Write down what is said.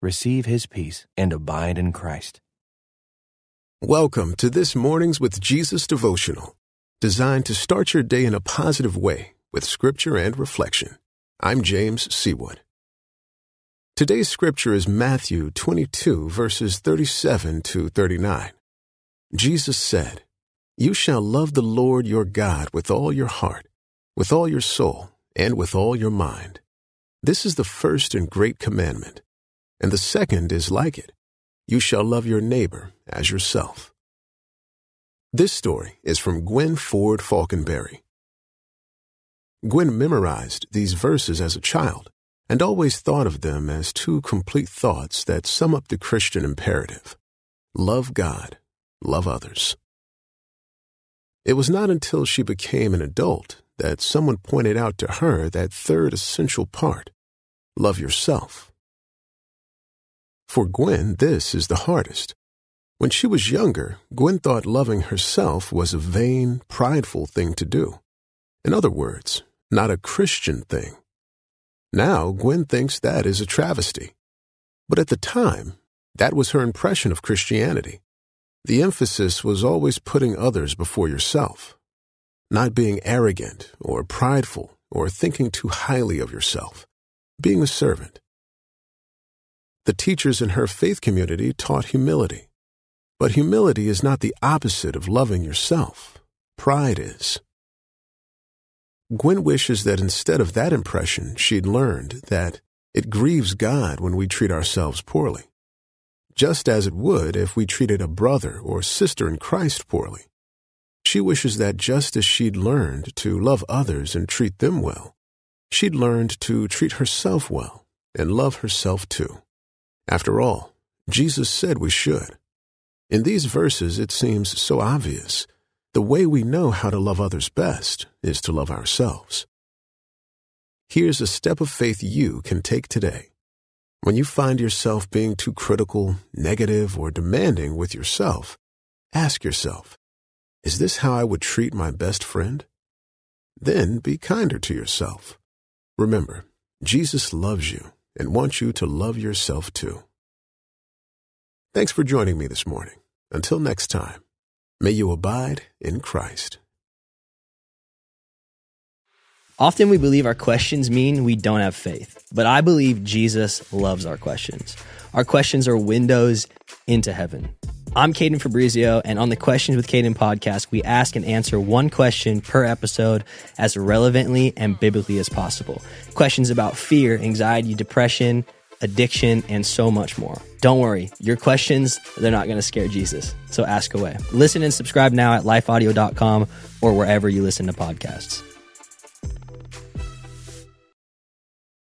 receive His peace and abide in Christ. Welcome to this Mornings with Jesus devotional, designed to start your day in a positive way with scripture and reflection. I'm James Seawood. Today's scripture is Matthew 22, verses 37 to 39. Jesus said, "You shall love the Lord your God with all your heart, with all your soul, and with all your mind. This is the first and great commandment, and the second is like it. You shall love your neighbor as yourself." This story is from Gwen Ford Falconberry. Gwen memorized these verses as a child and always thought of them as two complete thoughts that sum up the Christian imperative: love God, love others. It was not until she became an adult that someone pointed out to her that third essential part: love yourself. For Gwen, this is the hardest. When she was younger, Gwen thought loving herself was a vain, prideful thing to do. In other words, not a Christian thing. Now, Gwen thinks that is a travesty. But at the time, that was her impression of Christianity. The emphasis was always putting others before yourself, not being arrogant or prideful or thinking too highly of yourself, being a servant. The teachers in her faith community taught humility, but humility is not the opposite of loving yourself. Pride is. Gwen wishes that instead of that impression, she'd learned that it grieves God when we treat ourselves poorly, just as it would if we treated a brother or sister in Christ poorly. She wishes that just as she'd learned to love others and treat them well, she'd learned to treat herself well and love herself too. After all, Jesus said we should. In these verses, it seems so obvious. The way we know how to love others best is to love ourselves. Here's a step of faith you can take today. When you find yourself being too critical, negative, or demanding with yourself, ask yourself, "Is this how I would treat my best friend?" Then be kinder to yourself. Remember, Jesus loves you and wants you to love yourself too. Thanks for joining me this morning. Until next time, may you abide in Christ. Often we believe our questions mean we don't have faith, but I believe Jesus loves our questions. Our questions are windows into heaven. I'm Caden Fabrizio, and on the Questions with Caden podcast, we ask and answer one question per episode as relevantly and biblically as possible. Questions about fear, anxiety, depression, addiction, and so much more. Don't worry, your questions, they're not going to scare Jesus, so ask away. Listen and subscribe now at lifeaudio.com or wherever you listen to podcasts.